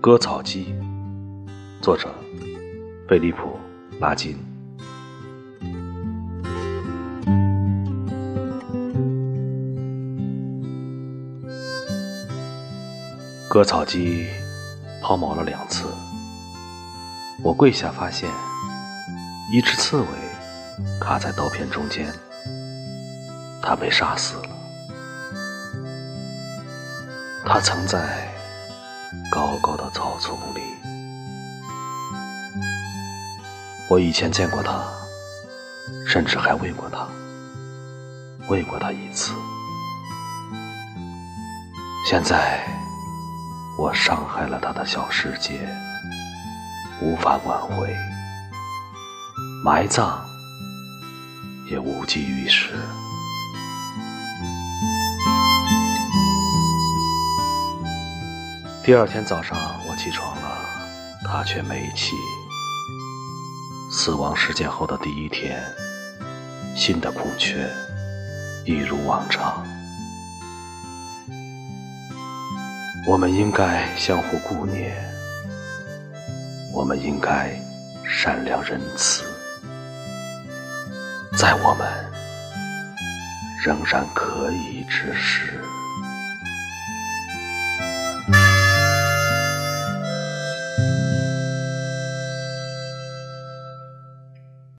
割草机，作者菲利普·拉金。割草机抛锚了2次，我跪下发现一只刺猬卡在刀片中间，它被杀死了。它曾在高高的草丛里，我以前见过它，甚至还喂过它1次。现在我伤害了它的小世界，无法挽回，埋葬也无济于事。第2天早上我起床了，它却没起。死亡事件后的第1天，新的空缺一如往常。我们应该相互顾念，我们应该善良仁慈，在我们仍然可以之时。